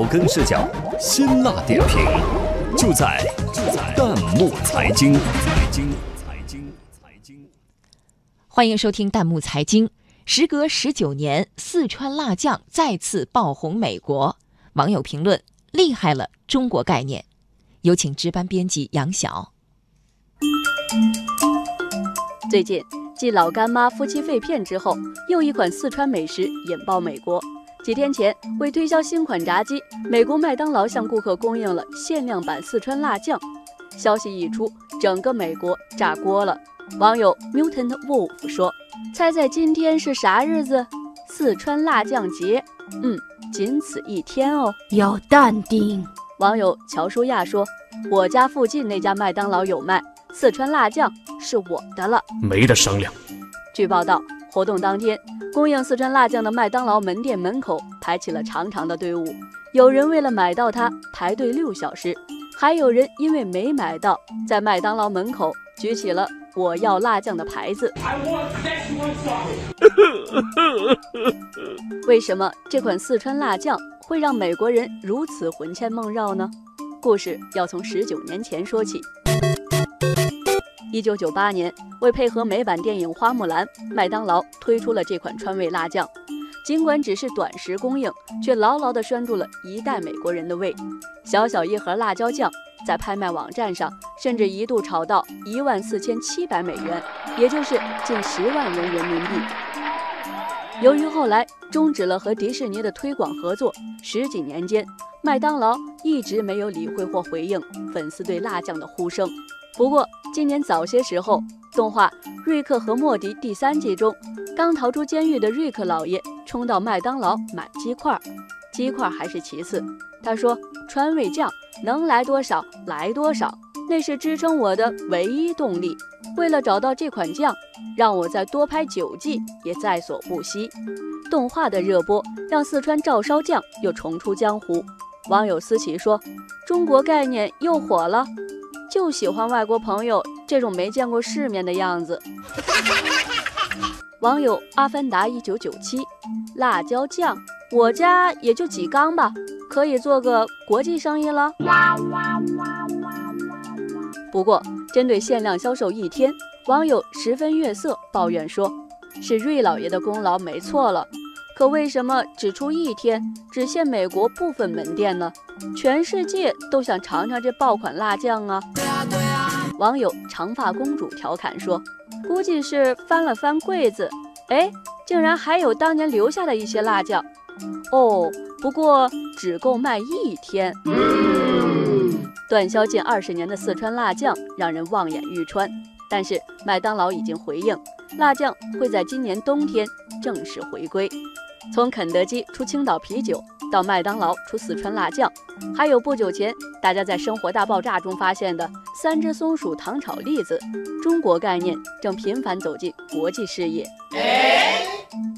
草根视角，辛辣点评，就在弹幕财经。欢迎收听弹幕财经。时隔19年，四川辣酱再次爆红美国。网友评论：厉害了，中国概念。有请值班编辑杨晓。最近，继老干妈夫妻肺片之后，又一款四川美食引爆美国。几天前，为推销新款炸鸡，美国麦当劳向顾客供应了限量版四川辣酱。消息一出，整个美国炸锅了。网友 MutantWolf 说：“猜猜今天是啥日子？四川辣酱节。仅此一天哦，要淡定。”网友乔舒亚说：“我家附近那家麦当劳有卖四川辣酱，是我的了，没得商量。”据报道，活动当天，供应四川辣酱的麦当劳门店门口排起了长长的队伍，有人为了买到它排队6小时，还有人因为没买到，在麦当劳门口举起了“我要辣酱”的牌子。为什么这款四川辣酱会让美国人如此魂牵梦绕呢？故事要从19年前说起。1998年，为配合美版电影《花木兰》，麦当劳推出了这款川味辣酱。尽管只是短时供应，却牢牢地拴住了一代美国人的胃。小小一盒辣椒酱，在拍卖网站上甚至一度炒到14700美元，也就是近10万元人民币。由于后来终止了和迪士尼的推广合作，10几年间，麦当劳一直没有理会或回应粉丝对辣酱的呼声。不过，今年早些时候，动画《瑞克和莫迪》第3季中，刚逃出监狱的瑞克老爷冲到麦当劳买鸡块还是其次。他说：“川味酱能来多少来多少，那是支撑我的唯一动力。为了找到这款酱，让我再多拍9季也在所不惜。”动画的热播让四川照烧酱又重出江湖。网友思琪说：“中国概念又火了。”就喜欢外国朋友这种没见过世面的样子。网友阿凡达1997：“辣椒酱，我家也就几缸吧，可以做个国际生意了。”不过，针对限量销售一天，网友十分月色抱怨说：“是瑞老爷的功劳没错了，可为什么只出一天，只限美国部分门店呢？全世界都想尝尝这爆款辣酱啊！”网友长发公主调侃说：“估计是翻了翻柜子，竟然还有当年留下的一些辣酱。不过只够卖1天。”断销近20年的四川辣酱让人望眼欲穿，但是麦当劳已经回应，辣酱会在今年冬天正式回归。从肯德基出青岛啤酒，到麦当劳出四川辣酱，还有不久前大家在生活大爆炸中发现的3只松鼠糖炒栗子，中国概念正频繁走进国际视野。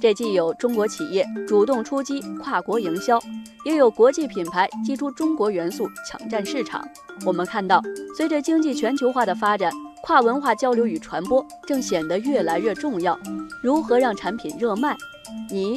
这既有中国企业主动出击跨国营销，也有国际品牌激出中国元素抢占市场。我们看到，随着经济全球化的发展，跨文化交流与传播正显得越来越重要。如何让产品热卖？你